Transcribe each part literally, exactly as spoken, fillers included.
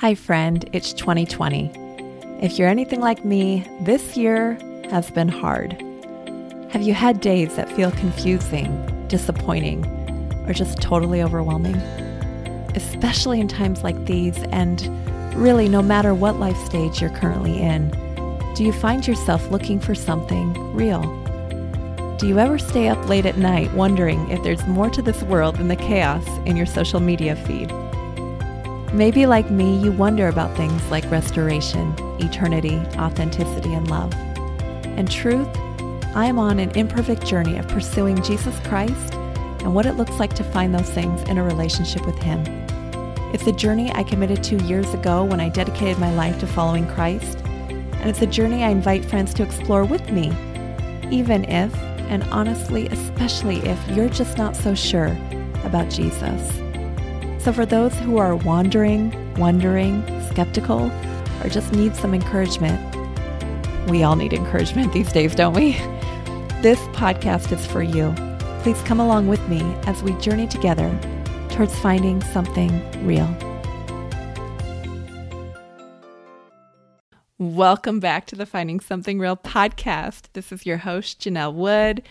Hi friend, it's twenty twenty. If you're anything like me, this year has been hard. Have you had days that feel confusing, disappointing, or just totally overwhelming? Especially in times like these, and really no matter what life stage you're currently in, do you find yourself looking for something real? Do you ever stay up late at night wondering if there's more to this world than the chaos in your social media feed? Maybe like me, you wonder about things like restoration, eternity, authenticity, and love. And truth, I am on an imperfect journey of pursuing Jesus Christ and what it looks like to find those things in a relationship with Him. It's a journey I committed to years ago when I dedicated my life to following Christ, and it's a journey I invite friends to explore with me, even if, and honestly, especially if, you're just not so sure about Jesus. So for those who are wandering, wondering, skeptical, or just need some encouragement, we all need encouragement these days, don't we? This podcast is for you. Please come along with me as we journey together towards finding something real. Welcome back to the Finding Something Real podcast. This is your host, Janelle Wood.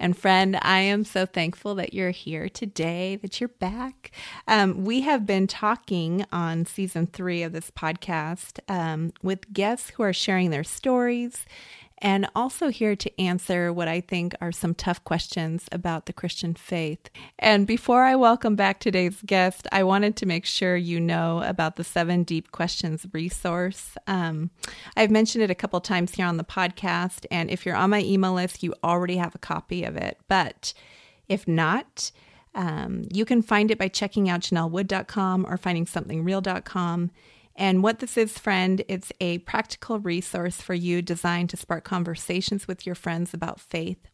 And friend, I am so thankful that you're here today, that you're back. Um, we have been talking on season three of this podcast um, with guests who are sharing their stories and also here to answer what I think are some tough questions about the Christian faith. And before I welcome back today's guest, I wanted to make sure you know about the Seven Deep Questions resource. Um, I've mentioned it a couple times here on the podcast, and if you're on my email list, you already have a copy of it. But if not, um, you can find it by checking out janelle wood dot com or finding something real dot com. And what this is, friend, it's a practical resource for you designed to spark conversations with your friends about faith.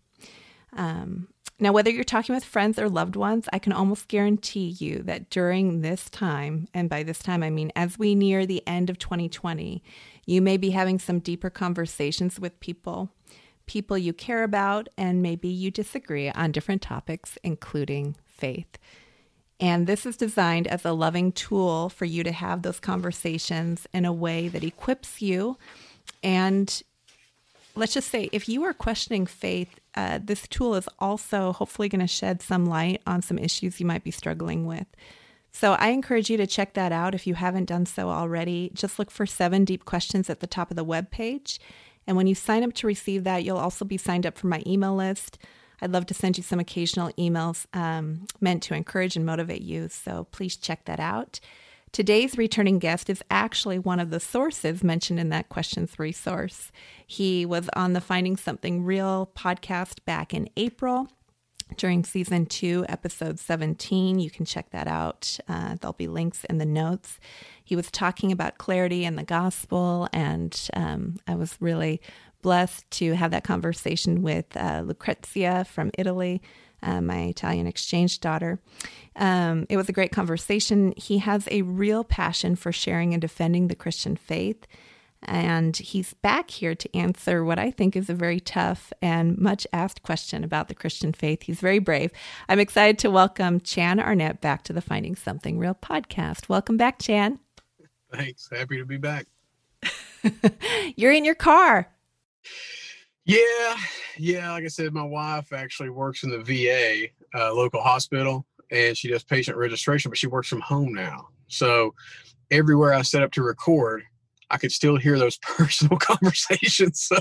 Um, now, whether you're talking with friends or loved ones, I can almost guarantee you that during this time, and by this time I mean as we near the end of twenty twenty, you may be having some deeper conversations with people, people you care about, and maybe you disagree on different topics, including faith. And this is designed as a loving tool for you to have those conversations in a way that equips you. And let's just say, if you are questioning faith, uh, this tool is also hopefully going to shed some light on some issues you might be struggling with. So I encourage you to check that out if you haven't done so already. Just look for Seven Deep Questions at the top of the webpage. And when you sign up to receive that, you'll also be signed up for my email list. I'd love to send you some occasional emails um, meant to encourage and motivate you, so please check that out. Today's returning guest is actually one of the sources mentioned in that questions resource. He was on the Finding Something Real podcast back in April during season two, episode seventeen. You can check that out. Uh, there'll be links in the notes. He was talking about clarity and the gospel, and um, I was really blessed to have that conversation with uh, Lucrezia from Italy, uh, my Italian exchange daughter. Um, it was a great conversation. He has a real passion for sharing and defending the Christian faith, and he's back here to answer what I think is a very tough and much asked question about the Christian faith. He's very brave. I'm excited to welcome Chan Arnett back to the Finding Something Real podcast. Welcome back, Chan. Thanks. Happy to be back. You're in your car. Yeah, yeah. Like I said, my wife actually works in the V A, uh, local hospital, and she does patient registration, but she works from home now. So everywhere I set up to record, I could still hear those personal conversations. So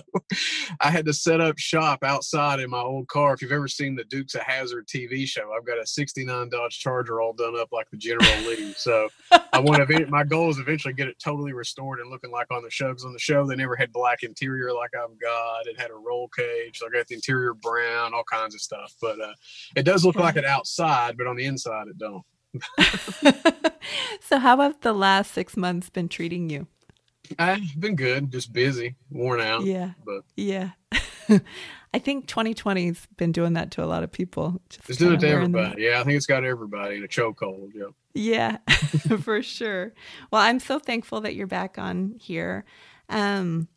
I had to set up shop outside in my old car. If you've ever seen the Dukes of Hazzard T V show, I've got a sixty-nine Dodge Charger all done up like the General Lee. So I want to, my goal is eventually get it totally restored and looking like on the show. Because on the show, they never had black interior like I've got. It had a roll cage. So I got the interior brown, all kinds of stuff. But uh, it does look like it outside, but on the inside, it don't. So how have the last six months been treating you? I've been good, just busy, worn out. Yeah, but yeah. I think twenty twenty's been doing that to a lot of people. Just it's doing it to everybody. Yeah, I think it's got everybody in a chokehold. Yeah, yeah, for sure. Well, I'm so thankful that you're back on here. Um,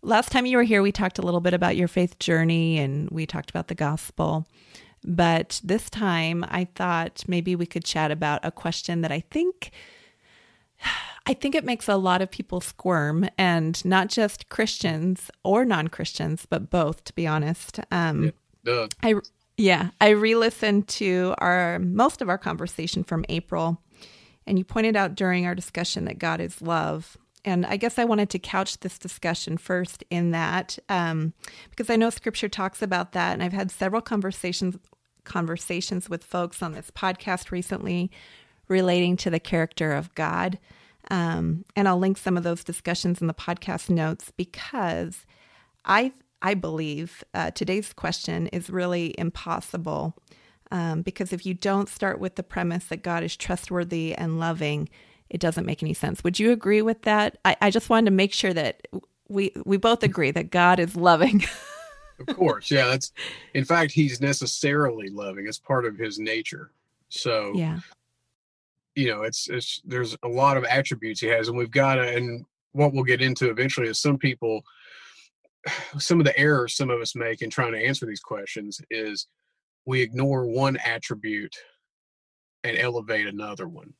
last time you were here, we talked a little bit about your faith journey and we talked about the gospel. But this time, I thought maybe we could chat about a question that I think... I think it makes a lot of people squirm, and not just Christians or non-Christians, but both, to be honest. Um, yeah. I yeah, I re-listened to our most of our conversation from April, and you pointed out during our discussion that God is love. And I guess I wanted to couch this discussion first in that, um, because I know Scripture talks about that, and I've had several conversations conversations with folks on this podcast recently relating to the character of God. Um, and I'll link some of those discussions in the podcast notes, because I I believe uh, today's question is really impossible, um, because if you don't start with the premise that God is trustworthy and loving, it doesn't make any sense. Would you agree with that? I, I just wanted to make sure that we we both agree that God is loving. Of course. Yeah. That's, in fact, he's necessarily loving. It's part of his nature. So, yeah. you know, it's, it's, there's a lot of attributes he has, and we've got to, and what we'll get into eventually is some people, some of the errors some of us make in trying to answer these questions is we ignore one attribute and elevate another one,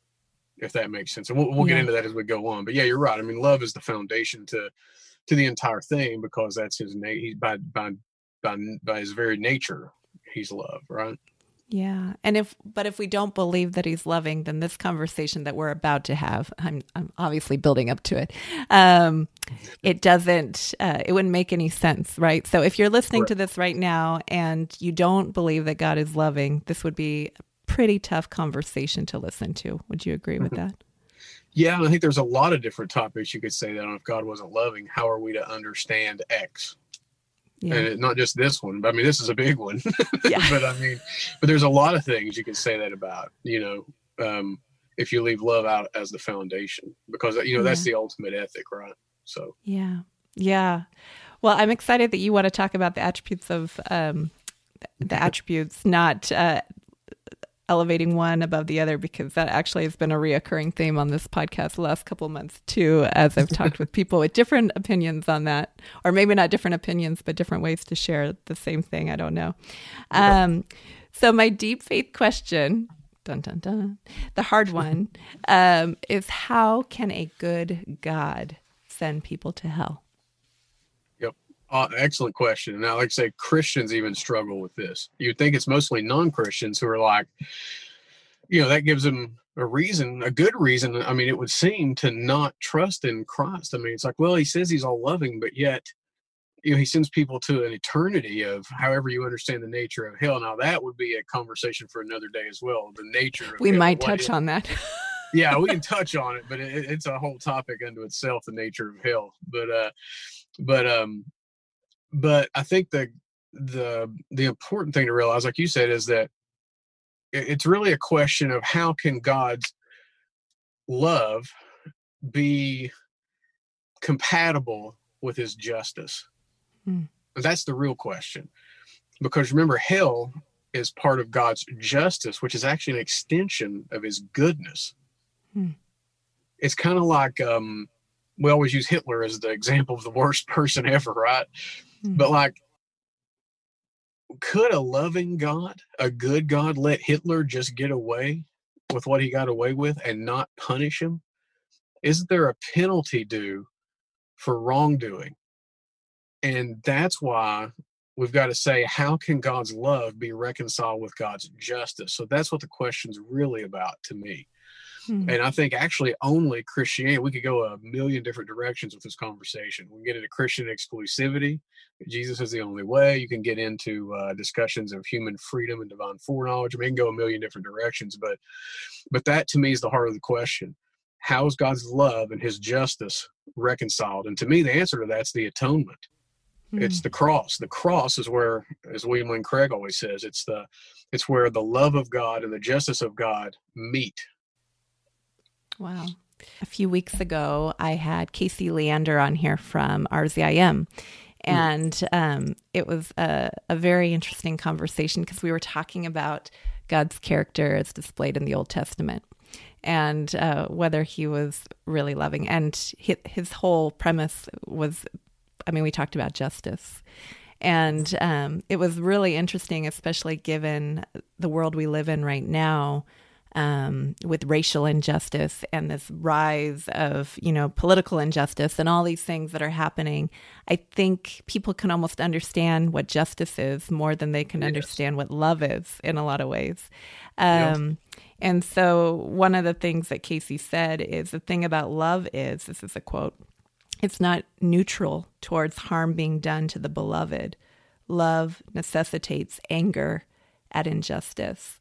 if that makes sense. And we'll, we'll get yeah. into that as we go on, but yeah, you're right. I mean, love is the foundation to, to the entire thing, because that's his name. He by, by, by, by his very nature, he's love, right? Yeah. And if, but if we don't believe that he's loving, then this conversation that we're about to have, I'm, I'm obviously building up to it. Um, it doesn't, uh, it wouldn't make any sense, right? So if you're listening Correct. to this right now and you don't believe that God is loving, this would be a pretty tough conversation to listen to. Would you agree with that? Yeah, I think there's a lot of different topics you could say that on. If God wasn't loving, how are we to understand X? Yeah. And not just this one, but I mean, this is a big one. Yeah. But I mean, but there's a lot of things you can say that about, you know, um, if you leave love out as the foundation, because, you know, that's yeah. the ultimate ethic, right? So, yeah. Yeah. Well, I'm excited that you want to talk about the attributes of um, the attributes, not uh elevating one above the other, because that actually has been a reoccurring theme on this podcast the last couple of months too, as I've talked with people with different opinions on that, or maybe not different opinions, but different ways to share the same thing. I don't know. Um, so my deep faith question, dun, dun, dun, the hard one, um, is how can a good God send people to hell? Uh, excellent question. And I like to say Christians even struggle with this. You'd think it's mostly non-Christians who are like, you know, that gives them a reason, a good reason. I mean, it would seem to not trust in Christ. I mean, it's like, well, he says he's all loving, but yet, you know, he sends people to an eternity of however you understand the nature of hell. Now, that would be a conversation for another day as well. The nature of We hell, might touch on that. Yeah, we can touch on it, but it, it's a whole topic unto itself, the nature of hell. But, uh, but, um, But I think the the the important thing to realize, like you said, is that it's really a question of how can God's love be compatible with his justice? Mm. That's the real question. Because remember, hell is part of God's justice, which is actually an extension of his goodness. Mm. It's kind of like, um, we always use Hitler as the example of the worst person ever, right? But like, could a loving God, a good God, let Hitler just get away with what he got away with and not punish him? Isn't there a penalty due for wrongdoing? And that's why we've got to say, how can God's love be reconciled with God's justice? So that's what the question's really about to me. Mm-hmm. And I think actually only Christianity, we could go a million different directions with this conversation. We can get into Christian exclusivity. Jesus is the only way. You can get into uh, discussions of human freedom and divine foreknowledge. We can go a million different directions. But but that to me is the heart of the question. How is God's love and his justice reconciled? And to me, the answer to that's the atonement. Mm-hmm. It's the cross. The cross is where, as William Lane Craig always says, it's the it's where the love of God and the justice of God meet. Wow. A few weeks ago, I had Casey Leander on here from R Z I M, and um, it was a, a very interesting conversation because we were talking about God's character as displayed in the Old Testament and uh, whether he was really loving. And his, his whole premise was, I mean, we talked about justice. And um, it was really interesting, especially given the world we live in right now. um, with racial injustice and this rise of, you know, political injustice and all these things that are happening, I think people can almost understand what justice is more than they can understand what love is in a lot of ways. Um, yes. And so one of the things that Casey said is the thing about love is, this is a quote, it's not neutral towards harm being done to the beloved. Love necessitates anger at injustice.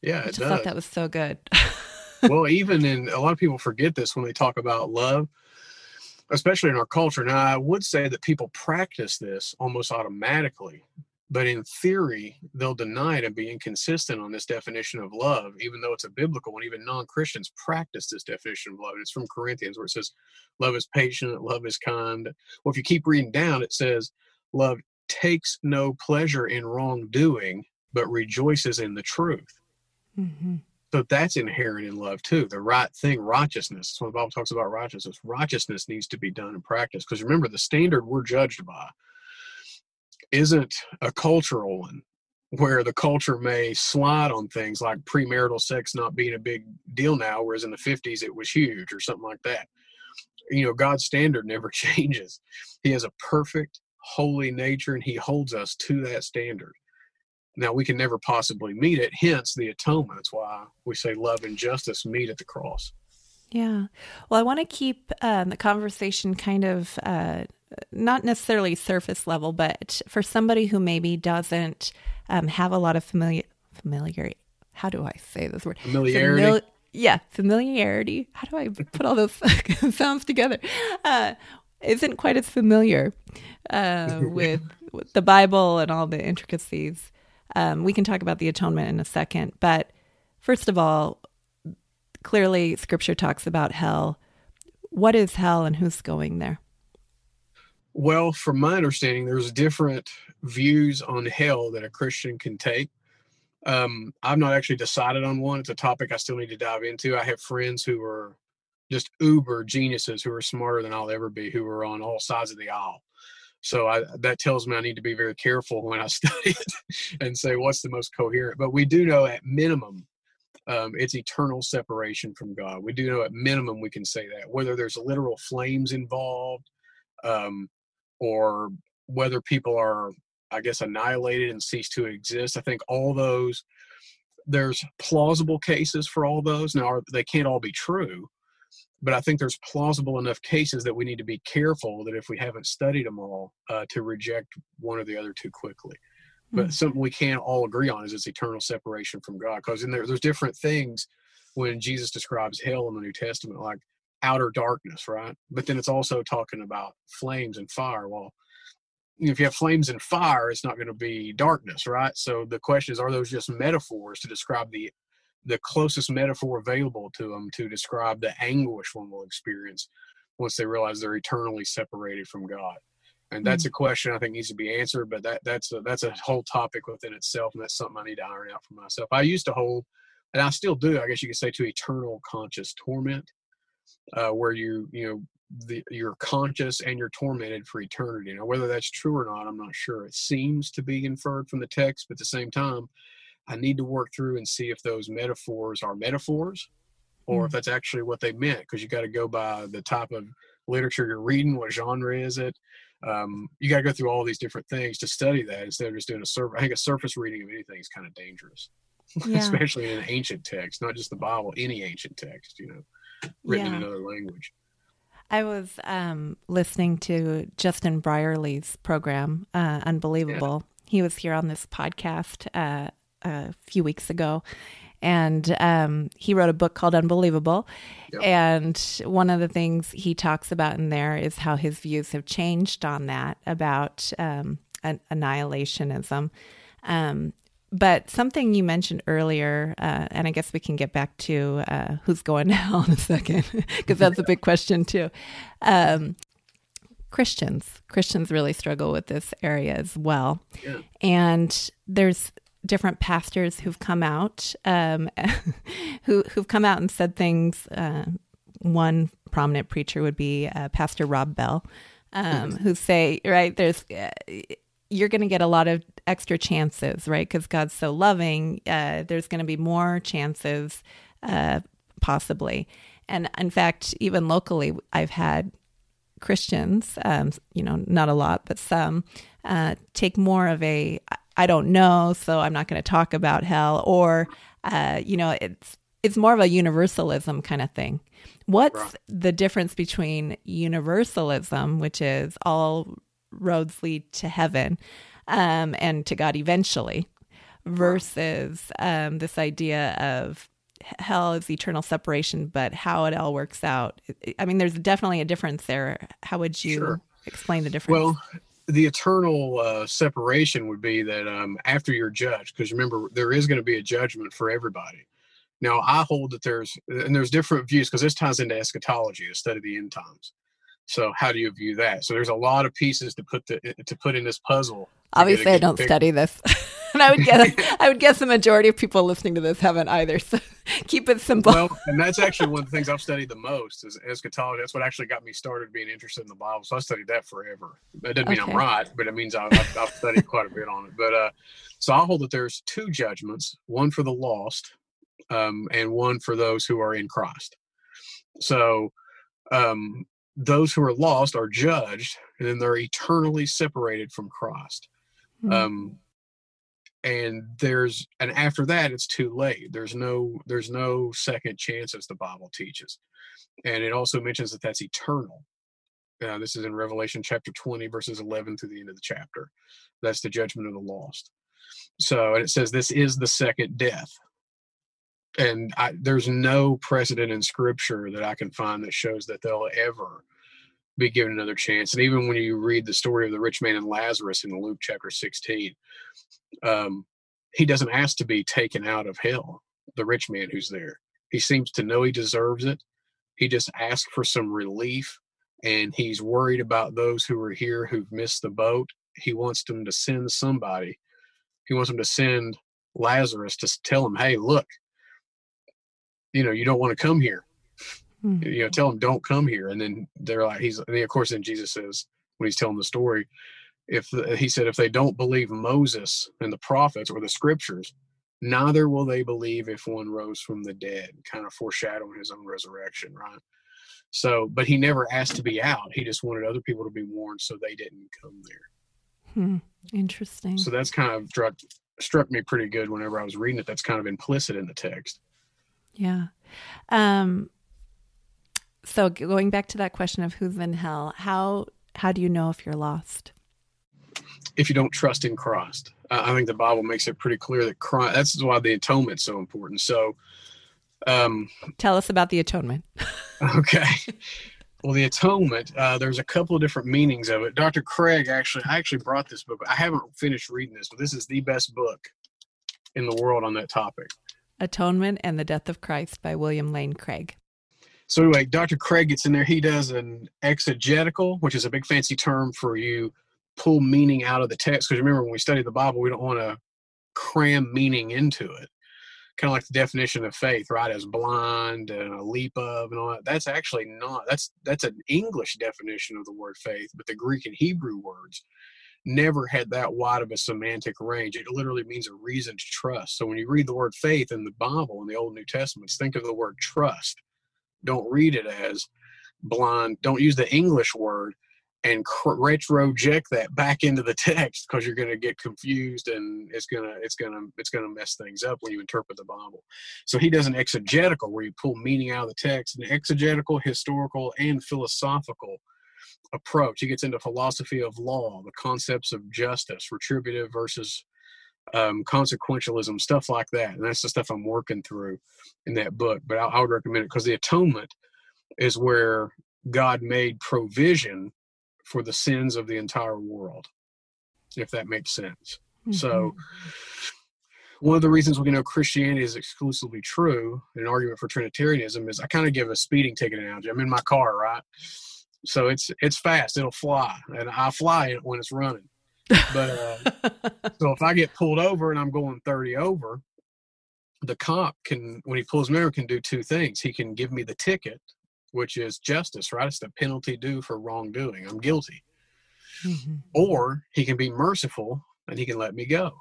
Yeah, it I just does. Thought that was so good. Well, even in a lot of people forget this when they talk about love, especially in our culture. Now, I would say that people practice this almost automatically, but in theory, they'll deny it and be inconsistent on this definition of love, even though it's a biblical one. Even non-Christians practice this definition of love. It's from Corinthians where it says, love is patient, love is kind. Well, if you keep reading down, it says, love takes no pleasure in wrongdoing, but rejoices in the truth. Mm-hmm. So that's inherent in love too. The right thing, righteousness. That's when the Bible talks about righteousness. Righteousness needs to be done in practice. Because remember, the standard we're judged by isn't a cultural one where the culture may slide on things like premarital sex not being a big deal now, whereas in the fifties it was huge or something like that. You know, God's standard never changes. He has a perfect, holy nature, and he holds us to that standard. Now, we can never possibly meet it, hence the atonement. That's why we say love and justice meet at the cross. Yeah. Well, I want to keep um, the conversation kind of uh, not necessarily surface level, but for somebody who maybe doesn't um, have a lot of familiar, familiarity. How do I say this word? Familiarity. Famili- yeah, familiarity. How do I put all those sounds together? Uh, isn't quite as familiar uh, with, with the Bible and all the intricacies. Um, we can talk about the atonement in a second, but first of all, clearly Scripture talks about hell. What is hell and who's going there? Well, from my understanding, there's different views on hell that a Christian can take. Um, I've not actually decided on one. It's a topic I still need to dive into. I have friends who are just uber geniuses who are smarter than I'll ever be, who are on all sides of the aisle. So I, that tells me I need to be very careful when I study it and say what's the most coherent. But we do know at minimum um, it's eternal separation from God. We do know at minimum we can say that, whether there's literal flames involved um, or whether people are, I guess, annihilated and cease to exist. I think all those, there's plausible cases for all those. Now, they can't all be true. But I think there's plausible enough cases that we need to be careful that if we haven't studied them all, uh, to reject one or the other too quickly. But mm-hmm. something we can't all agree on is it's eternal separation from God. Because in there, there's different things when Jesus describes hell in the New Testament, like outer darkness, right? But then it's also talking about flames and fire. Well, if you have flames and fire, it's not going to be darkness, right? So the question is, are those just metaphors to describe the the closest metaphor available to them to describe the anguish one will experience once they realize they're eternally separated from God? And that's mm-hmm. a question I think needs to be answered, but that that's a, that's a whole topic within itself. And that's something I need to iron out for myself. I used to hold, and I still do, I guess you could say, to eternal conscious torment, uh, where you, you know, the, you're conscious and you're tormented for eternity. Now, whether that's true or not, I'm not sure. It seems to be inferred from the text, but at the same time, I need to work through and see if those metaphors are metaphors or mm. if that's actually what they meant, because you got to go by the type of literature you're reading. What genre is it? Um, you got to go through all these different things to study that instead of just doing a surface. I think a surface reading of anything is kind of dangerous, yeah. especially in an ancient text, not just the Bible, any ancient text, you know, written yeah. in another language. I was um, listening to Justin Brierley's program, uh, Unbelievable. Yeah. He was here on this podcast, uh, a few weeks ago. And um, he wrote a book called Unbelievable. Yep. And one of the things he talks about in there is how his views have changed on that about um, an- annihilationism. Um, but something you mentioned earlier, uh, and I guess we can get back to uh, who's going to hell in a second, because that's a big question too. Um, Christians, Christians really struggle with this area as well. Yeah. And there's different pastors who've come out, um, who, who've come out and said things. Uh, one prominent preacher would be uh, Pastor Rob Bell, um, mm-hmm. who say, right, there's, uh, you're going to get a lot of extra chances, right? Because God's so loving, uh, there's going to be more chances, uh, possibly. And in fact, even locally, I've had Christians, um, you know, not a lot, but some, uh, take more of a, I don't know, so I'm not going to talk about hell, or, uh, you know, it's, it's more of a universalism kind of thing. What's right. the difference between universalism, which is all roads lead to heaven, um, and to God eventually, versus um, this idea of hell is eternal separation, but how it all works out? I mean, there's definitely a difference there. How would you sure. explain the difference? Well, the eternal uh, separation would be that um, after you're judged, because remember, there is going to be a judgment for everybody. Now, I hold that there's, and there's different views, because this ties into eschatology, a study of the end times. So how do you view that? So there's a lot of pieces to put the, to put in this puzzle. Obviously, I don't bigger. study this. And I would guess I would guess the majority of people listening to this haven't either. So keep it simple. Well, and that's actually one of the things I've studied the most is eschatology. That's what actually got me started being interested in the Bible. So I studied that forever. That doesn't okay. mean I'm right, but it means I've, I've, I've studied quite a bit on it. But uh, so I hold that there's two judgments, one for the lost um, and one for those who are in Christ. So um, those who are lost are judged, and then they're eternally separated from Christ. Mm-hmm. Um And there's, and after that, it's too late. There's no, there's no second chance, as the Bible teaches. And it also mentions that that's eternal. Uh, this is in Revelation chapter twenty, verses eleven through the end of the chapter. That's the judgment of the lost. So, and it says, this is the second death. And I, there's no precedent in Scripture that I can find that shows that they'll ever be given another chance. And even when you read the story of the rich man and Lazarus in Luke chapter sixteen, um, he doesn't ask to be taken out of hell, the rich man who's there. He seems to know he deserves it. He just asks for some relief, and he's worried about those who are here who've missed the boat. He wants them to send somebody. He wants them to send Lazarus to tell him, hey, look, you know, you don't want to come here. You know, tell them don't come here. And then they're like, he's, and of course, then Jesus says, when he's telling the story, if the, he said, if they don't believe Moses and the prophets or the scriptures, neither will they believe if one rose from the dead, kind of foreshadowing his own resurrection. Right. So, but he never asked to be out. He just wanted other people to be warned so they didn't come there. Hmm. Interesting. So that's kind of struck, struck me pretty good whenever I was reading it. That's kind of implicit in the text. Yeah. Um, So going back to that question of who's in hell, how how do you know if you're lost? If you don't trust in Christ. Uh, I think the Bible makes it pretty clear that Christ, that's why the atonement's so important. So, um, tell us about the atonement. Okay. Well, the atonement, uh, there's a couple of different meanings of it. Doctor Craig, actually, I actually brought this book. I haven't finished reading this, but this is the best book in the world on that topic. Atonement and the Death of Christ by William Lane Craig. So anyway, Doctor Craig gets in there. He does an exegetical, which is a big fancy term for you pull meaning out of the text. Because remember, when we study the Bible, we don't want to cram meaning into it. Kind of like the definition of faith, right? As blind and a leap of and all that. That's actually not, that's, that's an English definition of the word faith, but the Greek and Hebrew words never had that wide of a semantic range. It literally means a reason to trust. So when you read the word faith in the Bible, in the Old and New Testaments, think of the word trust. Don't read it as blind. Don't use the English word and cr- retroject that back into the text, because you're going to get confused, and it's going to it's going to it's going to mess things up when you interpret the Bible. So he does an exegetical, where you pull meaning out of the text, an exegetical, historical, and philosophical approach. He gets into philosophy of law, the concepts of justice, retributive versus um consequentialism, stuff like that. And that's the stuff I'm working through in that book, but I, I would recommend it, because the atonement is where God made provision for the sins of the entire world, if that makes sense. Mm-hmm. So one of the reasons we know Christianity is exclusively true, and an argument for Trinitarianism, is I kind of give a speeding ticket analogy. I'm in my car, right? So it's it's fast, it'll fly, and I fly it when it's running. But uh, so if I get pulled over and I'm going thirty over, the cop can, when he pulls me over, can do two things. He can give me the ticket, which is justice, right? It's the penalty due for wrongdoing. I'm guilty. Mm-hmm. Or he can be merciful and he can let me go.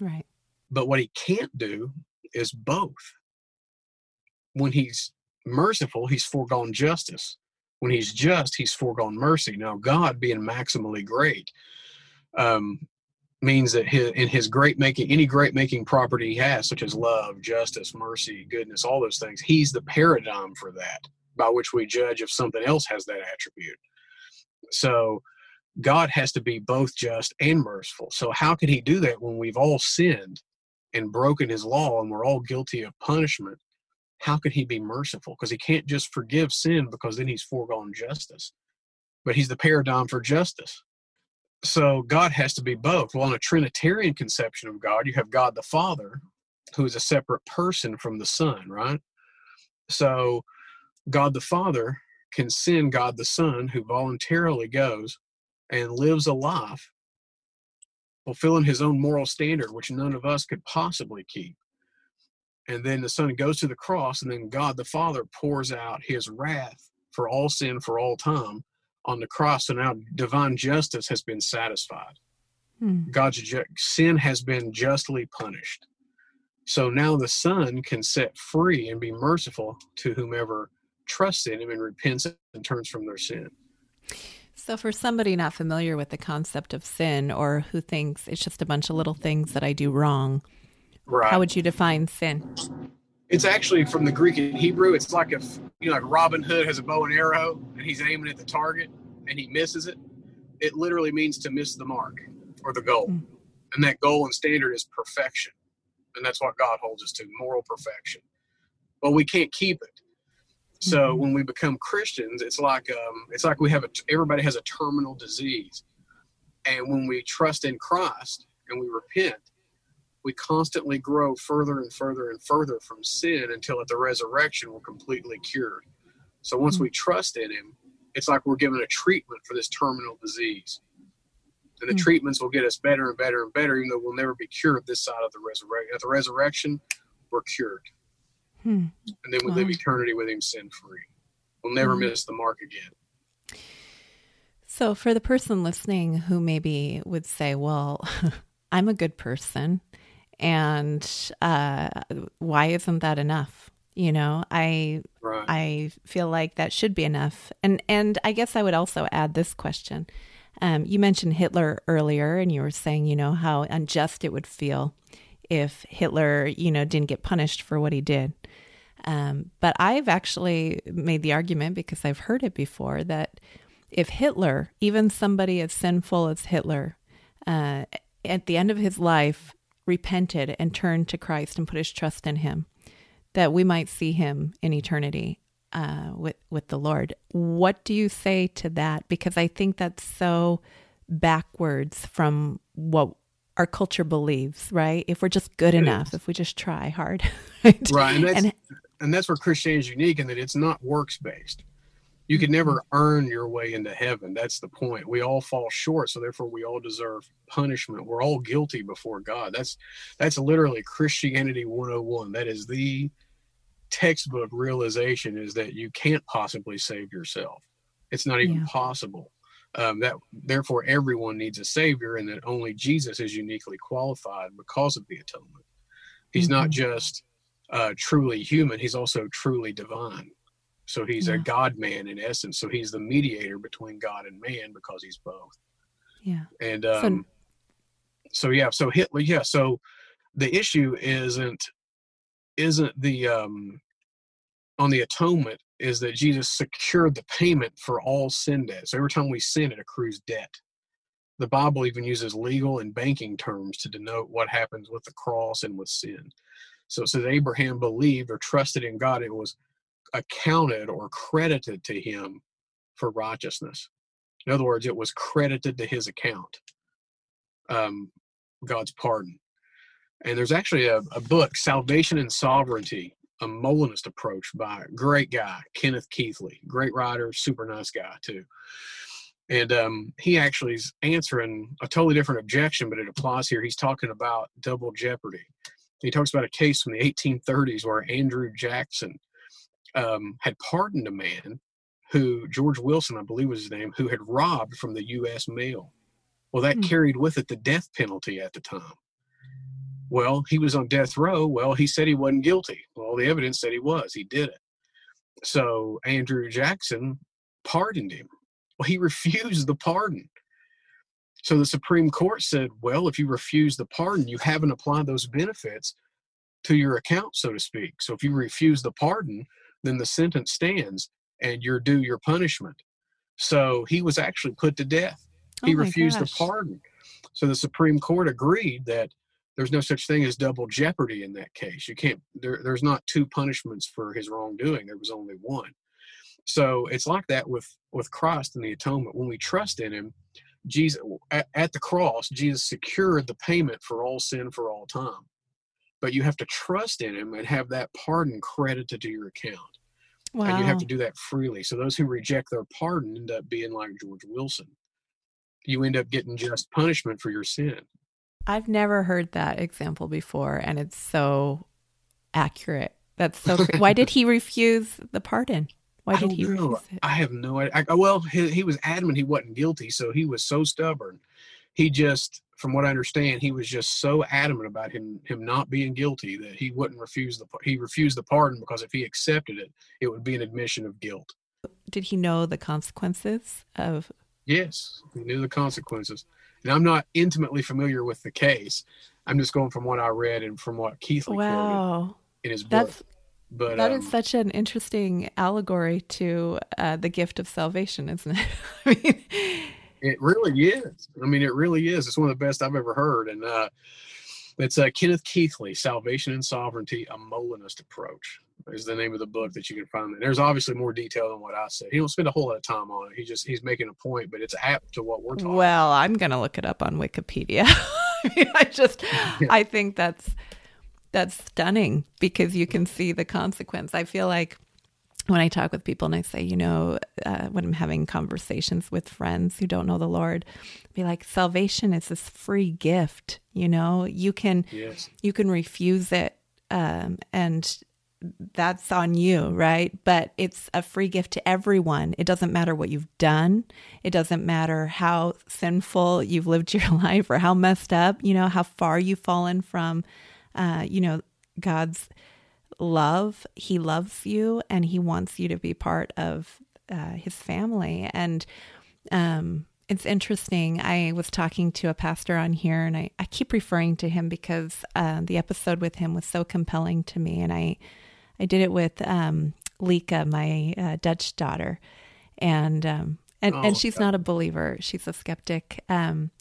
Right. But what he can't do is both. When he's merciful, he's foregone justice. When he's just, he's foregone mercy. Now, God being maximally great um, means that his, in his great making, any great making property he has, such as love, justice, mercy, goodness, all those things, he's the paradigm for that, by which we judge if something else has that attribute. So God has to be both just and merciful. So how can he do that when we've all sinned and broken his law and we're all guilty of punishment? How could he be merciful? Because he can't just forgive sin, because then he's foregone justice. But he's the paradigm for justice. So God has to be both. Well, in a Trinitarian conception of God, you have God the Father, who is a separate person from the Son, right? So God the Father can send God the Son, who voluntarily goes and lives a life fulfilling his own moral standard, which none of us could possibly keep. And then the Son goes to the cross, and then God the Father pours out his wrath for all sin for all time on the cross. So now divine justice has been satisfied. Hmm. God's ju- sin has been justly punished. So now the Son can set free and be merciful to whomever trusts in him and repents and turns from their sin. So for somebody not familiar with the concept of sin, or who thinks it's just a bunch of little things that I do wrong, right, how would you define sin? It's actually from the Greek and Hebrew. It's like if, you know, like Robin Hood has a bow and arrow and he's aiming at the target and he misses it. It literally means to miss the mark or the goal. Mm. And that goal and standard is perfection. And that's what God holds us to, moral perfection. But we can't keep it. So mm-hmm. when we become Christians, it's like um, it's like we have a, everybody has a terminal disease. And when we trust in Christ and we repent, we constantly grow further and further and further from sin until at the resurrection we're completely cured. So once mm-hmm. we trust in him, it's like we're given a treatment for this terminal disease. And the mm-hmm. treatments will get us better and better and better, even though we'll never be cured this side of the resurrection. At the resurrection, we're cured. Hmm. And then we wow. live eternity with him sin-free. We'll never mm-hmm. miss the mark again. So for the person listening who maybe would say, well, I'm a good person, and uh, why isn't that enough? You know, I right. I feel like that should be enough. And and I guess I would also add this question. Um, you mentioned Hitler earlier, and you were saying, you know, how unjust it would feel if Hitler, you know, didn't get punished for what he did. Um, but I've actually made the argument, because I've heard it before, that if Hitler, even somebody as sinful as Hitler, uh, at the end of his life, repented and turned to Christ and put his trust in him, that we might see him in eternity uh, with, with the Lord. What do you say to that? Because I think that's so backwards from what our culture believes, right? If we're just good enough, if we just try hard. Right. right. And, that's, and, and that's where Christianity is unique, in that it's not works-based. You can never earn your way into heaven. That's the point. We all fall short, so therefore we all deserve punishment. We're all guilty before God. That's that's literally Christianity one oh one. That is the textbook realization, is that you can't possibly save yourself. It's not even yeah. possible. Um, that therefore everyone needs a savior, and that only Jesus is uniquely qualified because of the atonement. He's mm-hmm. not just uh, truly human. He's also truly divine. So he's yeah. a God man in essence. So he's the mediator between God and man, because he's both. Yeah. And um, so, so yeah, so Hitler, yeah. So the issue isn't, isn't the, um, on the atonement, is that Jesus secured the payment for all sin debt. So every time we sin, it accrues debt. The Bible even uses legal and banking terms to denote what happens with the cross and with sin. So it says Abraham believed or trusted in God. It was accounted or credited to him for righteousness. In other words, it was credited to his account, um, God's pardon. And there's actually a, a book, Salvation and Sovereignty, a Molinist approach, by a great guy, Kenneth Keithley, great writer, super nice guy too. And um, he actually is answering a totally different objection, but it applies here. He's talking about double jeopardy. He talks about a case from the eighteen thirties where Andrew Jackson Um, had pardoned a man who, George Wilson, I believe was his name, who had robbed from the U S mail. Well, that mm-hmm. carried with it the death penalty at the time. Well, he was on death row. Well, he said he wasn't guilty. Well, the evidence said he was. He did it. So Andrew Jackson pardoned him. Well, he refused the pardon. So the Supreme Court said, well, if you refuse the pardon, you haven't applied those benefits to your account, so to speak. So if you refuse the pardon, then the sentence stands and you're due your punishment. So he was actually put to death. He oh refused gosh. the pardon. So the Supreme Court agreed that there's no such thing as double jeopardy in that case. You can't, there, there's not two punishments for his wrongdoing. There was only one. So it's like that with, with Christ and the atonement. When we trust in him, Jesus at, at the cross, Jesus secured the payment for all sin for all time. But you have to trust in him and have that pardon credited to your account. Wow. And you have to do that freely. So those who reject their pardon end up being like George Wilson. You end up getting just punishment for your sin. I've never heard that example before, and it's so accurate. That's so. Why did he refuse the pardon? Why did he know. refuse it? I have no idea. I, well, he, he was adamant he wasn't guilty, so he was so stubborn. He just, from what I understand, he was just so adamant about him him not being guilty that he wouldn't refuse the he refused the pardon, because if he accepted it, it would be an admission of guilt. Did he know the consequences of? Yes, he knew the consequences. And I'm not intimately familiar with the case. I'm just going from what I read and from what Keithley wow. quoted in his That's, book. But that um, is such an interesting allegory to uh, the gift of salvation, isn't it? I mean, it really is. I mean, it really is. It's one of the best I've ever heard. And uh, it's uh, Kenneth Keithley, Salvation and Sovereignty, A Molinist Approach is the name of the book that you can find. There's obviously more detail than what I said. He don't spend a whole lot of time on it. He just, he's making a point, but it's apt to what we're talking about. Well, I'm going to look it up on Wikipedia. I mean, I just, yeah. I think that's, that's stunning, because you can see the consequence. I feel like when I talk with people and I say, you know, uh, when I'm having conversations with friends who don't know the Lord, I'll be like, salvation is this free gift. You know, you can, yes. you can refuse it. Um, and, that's on you, right? But it's a free gift to everyone. It doesn't matter what you've done. It doesn't matter how sinful you've lived your life, or how messed up, you know, how far you've fallen from, uh, you know, God's love. He loves you, and he wants you to be part of uh, his family. And um, it's interesting. I was talking to a pastor on here, and I, I keep referring to him because uh, the episode with him was so compelling to me. And I I did it with um, Lika, my uh, Dutch daughter, and um, and, oh, and she's God. not a believer; she's a skeptic. Um,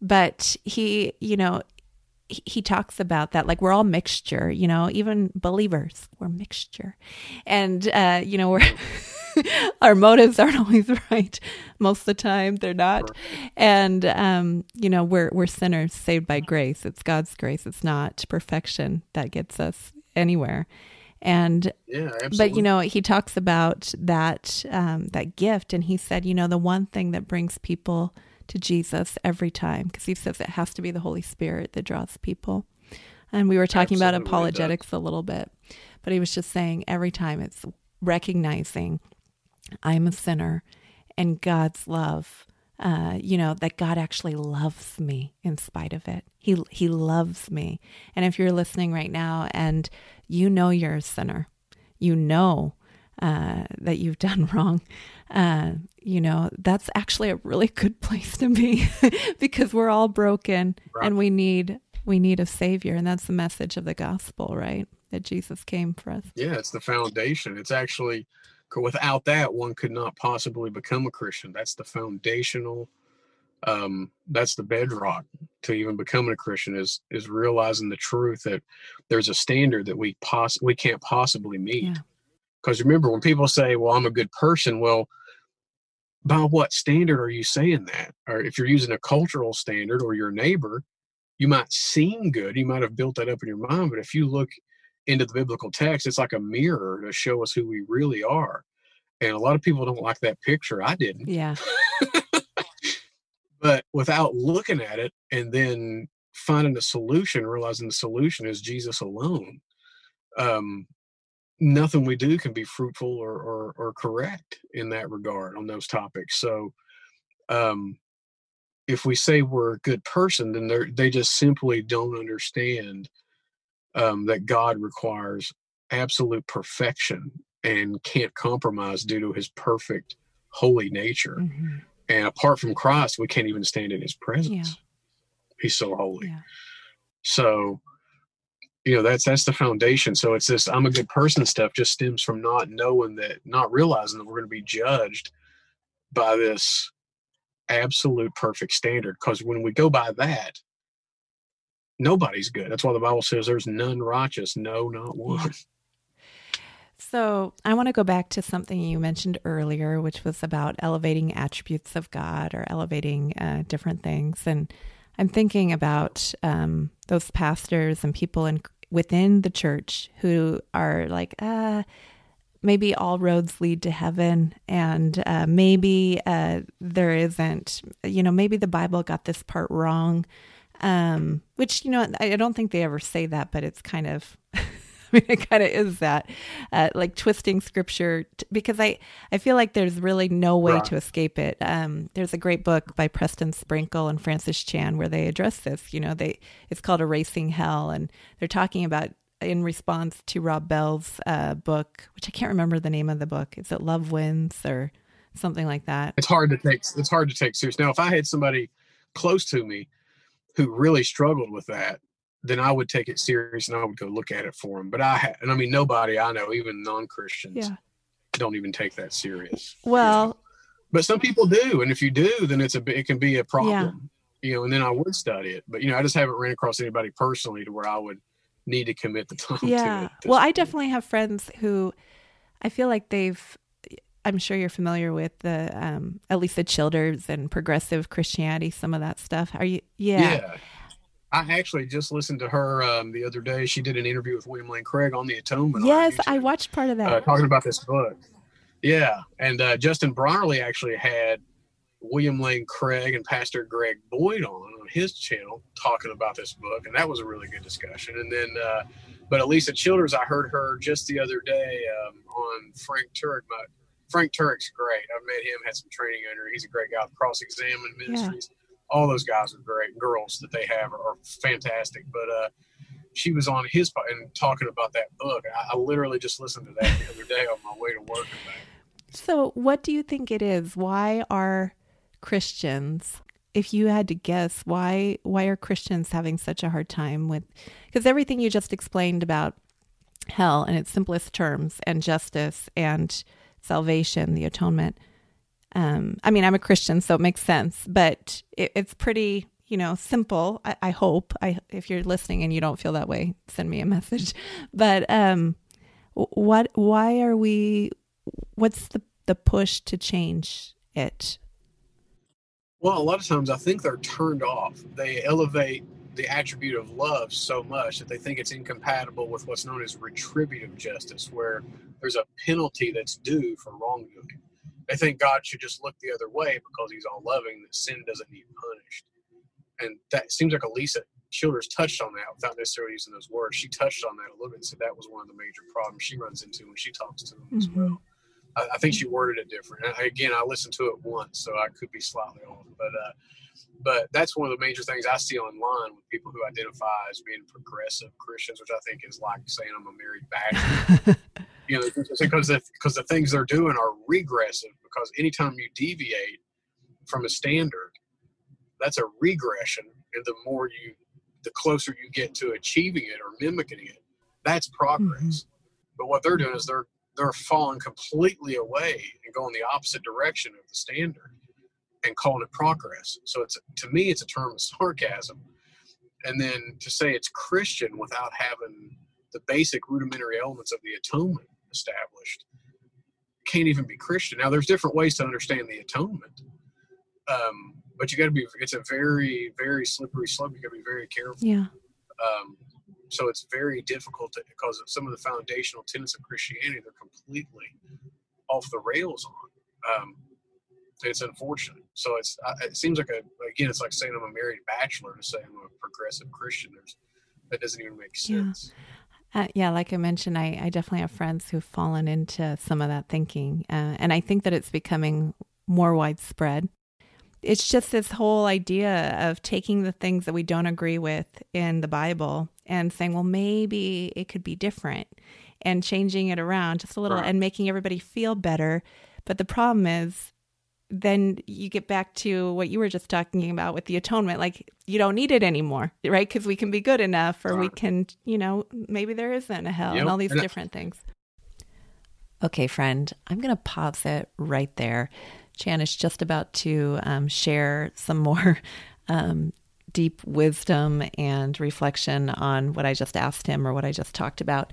but he, you know, he, he talks about that, like we're all mixture, you know, even believers, we're mixture, and uh, you know, we're our motives aren't always right. Most of the time, they're not, and um, you know, we're we're sinners saved by grace. It's God's grace. It's not perfection that gets us anywhere. And, yeah, but, you know, he talks about that, um, that gift. And he said, you know, the one thing that brings people to Jesus every time, because he says it has to be the Holy Spirit that draws people. And we were talking Absolutely about apologetics a little bit, but he was just saying every time it's recognizing I'm a sinner and God's love, uh, you know, that God actually loves me in spite of it. He, he loves me. And if you're listening right now and you know you're a sinner, you know uh, that you've done wrong, uh, you know, that's actually a really good place to be, because we're all broken right. and we need, we need a savior. And that's the message of the gospel, right? That Jesus came for us. Yeah. It's the foundation. It's actually, without that, one could not possibly become a Christian. That's the foundational, um, that's the bedrock to even becoming a Christian, is, is realizing the truth that there's a standard that we poss- we can't possibly meet. Because yeah. remember, when people say, well, I'm a good person, well, by what standard are you saying that? Or if you're using a cultural standard or your neighbor, you might seem good. You might have built that up in your mind. But if you look into the biblical text, it's like a mirror to show us who we really are. And a lot of people don't like that picture. I didn't. Yeah. But without looking at it and then finding a solution, realizing the solution is Jesus alone, um, nothing we do can be fruitful or, or, or correct in that regard on those topics. So um, if we say we're a good person, then they they just simply don't understand um, that God requires absolute perfection and can't compromise due to his perfect, holy nature. Mm-hmm. And apart from Christ, we can't even stand in his presence. Yeah. He's so holy. Yeah. So, you know, that's, that's the foundation. So it's this, I'm a good person stuff just stems from not knowing that, not realizing that we're going to be judged by this absolute perfect standard. Because when we go by that, nobody's good. That's why the Bible says there's none righteous. No, not one. So I want to go back to something you mentioned earlier, which was about elevating attributes of God or elevating uh, different things. And I'm thinking about um, those pastors and people in, within the church who are like, uh, maybe all roads lead to heaven, and uh, maybe uh, there isn't, you know, maybe the Bible got this part wrong, um, which, you know, I, I don't think they ever say that, but it's kind of... I mean, it kind of is that, uh, like twisting scripture, t- because I, I feel like there's really no way right. to escape it. Um, there's a great book by Preston Sprinkle and Francis Chan where they address this. You know, they it's called Erasing Hell, and they're talking about in response to Rob Bell's uh, book, which I can't remember the name of the book. Is it Love Wins or something like that? It's hard to take. It's hard to take serious. Now, if I had somebody close to me who really struggled with that, then I would take it serious and I would go look at it for them. But I, and I mean, nobody I know, even non-Christians, yeah. don't even take that serious. Well, you know? But some people do. And if you do, then it's a, it can be a problem, yeah. you know, and then I would study it. But, you know, I just haven't ran across anybody personally to where I would need to commit the time yeah. to it. Well, point. I definitely have friends who I feel like they've, I'm sure you're familiar with the um, Alisa Childers and Progressive Christianity, some of that stuff. Are you? Yeah. Yeah. I actually just listened to her um, the other day. She did an interview with William Lane Craig on the Atonement. Yes, I watched part of that. Uh, talking about this book. Yeah. And uh, Justin Bronnerly actually had William Lane Craig and Pastor Greg Boyd on, on his channel talking about this book. And that was a really good discussion. And then, uh, but Alisa Childers, I heard her just the other day um, on Frank Turek. My, Frank Turek's great. I've met him, had some training under him. He's a great guy with Cross Examine Ministries. Yeah. All those guys are great. Girls that they have are, are fantastic. But uh, she was on his po- and talking about that book. I, I literally just listened to that the other day on my way to work. So what do you think it is? Why are Christians, if you had to guess, why why are Christians having such a hard time with, because everything you just explained about hell in its simplest terms and justice and salvation, the atonement, Um, I mean, I'm a Christian, so it makes sense, but it, it's pretty, you know, simple. I, I hope I, if you're listening and you don't feel that way, send me a message, but, um, what, why are we, what's the, the push to change it? Well, a lot of times I think they're turned off. They elevate the attribute of love so much that they think it's incompatible with what's known as retributive justice, where there's a penalty that's due for wrongdoing. They think God should just look the other way because he's all loving, that sin doesn't need punished. And that seems like Alisa Childers touched on that without necessarily using those words. She touched on that a little bit and said that was one of the major problems she runs into when she talks to them mm-hmm. as well. I, I think she worded it different. And again, I listened to it once, so I could be slightly off. But, uh, but that's one of the major things I see online with people who identify as being progressive Christians, which I think is like saying I'm a married bachelor. You know, because the, because the things they're doing are regressive, because anytime you deviate from a standard, that's a regression. And the more you, the closer you get to achieving it or mimicking it, that's progress. Mm-hmm. But what they're doing is they're, they're falling completely away and going the opposite direction of the standard and calling it progress. So it's, to me, it's a term of sarcasm. And then to say it's Christian without having the basic rudimentary elements of the atonement established can't even be Christian. Now there's different ways to understand the atonement, um, but you got to be, it's a very, very slippery slope. You got to be very careful. Yeah. Um, so it's very difficult to, because of some of the foundational tenets of Christianity, they're completely off the rails on. Um, it's unfortunate. So it's, it seems like a, again, it's like saying I'm a married bachelor to say I'm a progressive Christian. There's, that doesn't even make sense. Yeah. Uh, yeah, like I mentioned, I, I definitely have friends who've fallen into some of that thinking. Uh, and I think that it's becoming more widespread. it's just this whole idea of taking the things that we don't agree with in the Bible and saying, well, maybe it could be different, and changing it around just a little, right, and making everybody feel better. But the problem is, then you get back to what you were just talking about with the atonement. Like, you don't need it anymore, right? Because we can be good enough, or we can, you know, maybe there isn't a hell, yep, and all these and different I- things. Okay, friend, I'm going to pause it right there. Chan is just about to um, share some more um, deep wisdom and reflection on what I just asked him, or what I just talked about.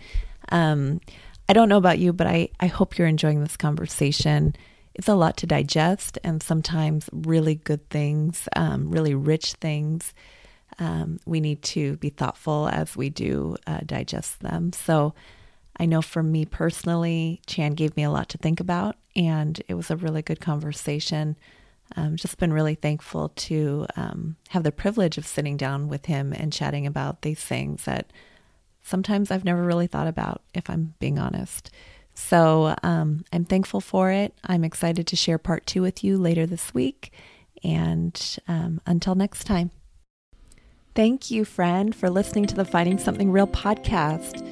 Um, I don't know about you, but I, I hope you're enjoying this conversation. It's a lot to digest, and sometimes really good things, um, really rich things. Um, we need to be thoughtful as we do uh, digest them. So I know for me personally, Chan gave me a lot to think about, and it was a really good conversation. I've um, just been really thankful to um, have the privilege of sitting down with him and chatting about these things that sometimes I've never really thought about, if I'm being honest. So um, I'm thankful for it. I'm excited to share part two with you later this week. And um, until next time. Thank you, friend, for listening to the Finding Something Real podcast.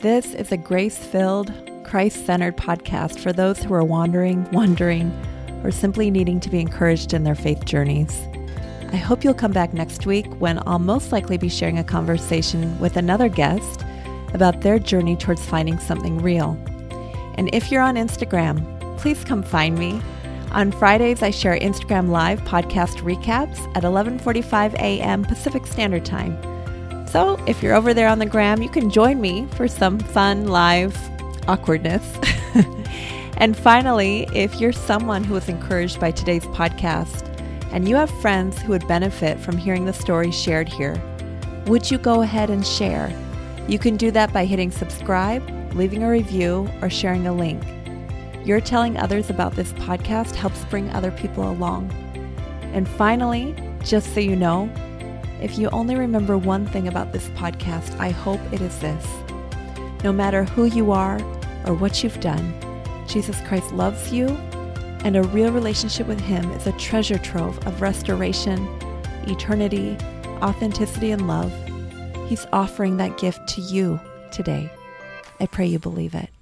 This is a grace-filled, Christ-centered podcast for those who are wandering, wondering, or simply needing to be encouraged in their faith journeys. I hope you'll come back next week, when I'll most likely be sharing a conversation with another guest about their journey towards finding something real. And if you're on Instagram, please come find me. On Fridays, I share Instagram Live podcast recaps at eleven forty-five a.m. Pacific Standard Time. So if you're over there on the gram, you can join me for some fun live awkwardness. And finally, if you're someone who was encouraged by today's podcast, and you have friends who would benefit from hearing the story shared here, would you go ahead and share? You can do that by hitting subscribe, leaving a review, or sharing a link. Your telling others about this podcast helps bring other people along. And finally, just so you know, if you only remember one thing about this podcast, I hope it is this. No matter who you are or what you've done, Jesus Christ loves you, and a real relationship with Him is a treasure trove of restoration, eternity, authenticity, and love. He's offering that gift to you today. I pray you believe it.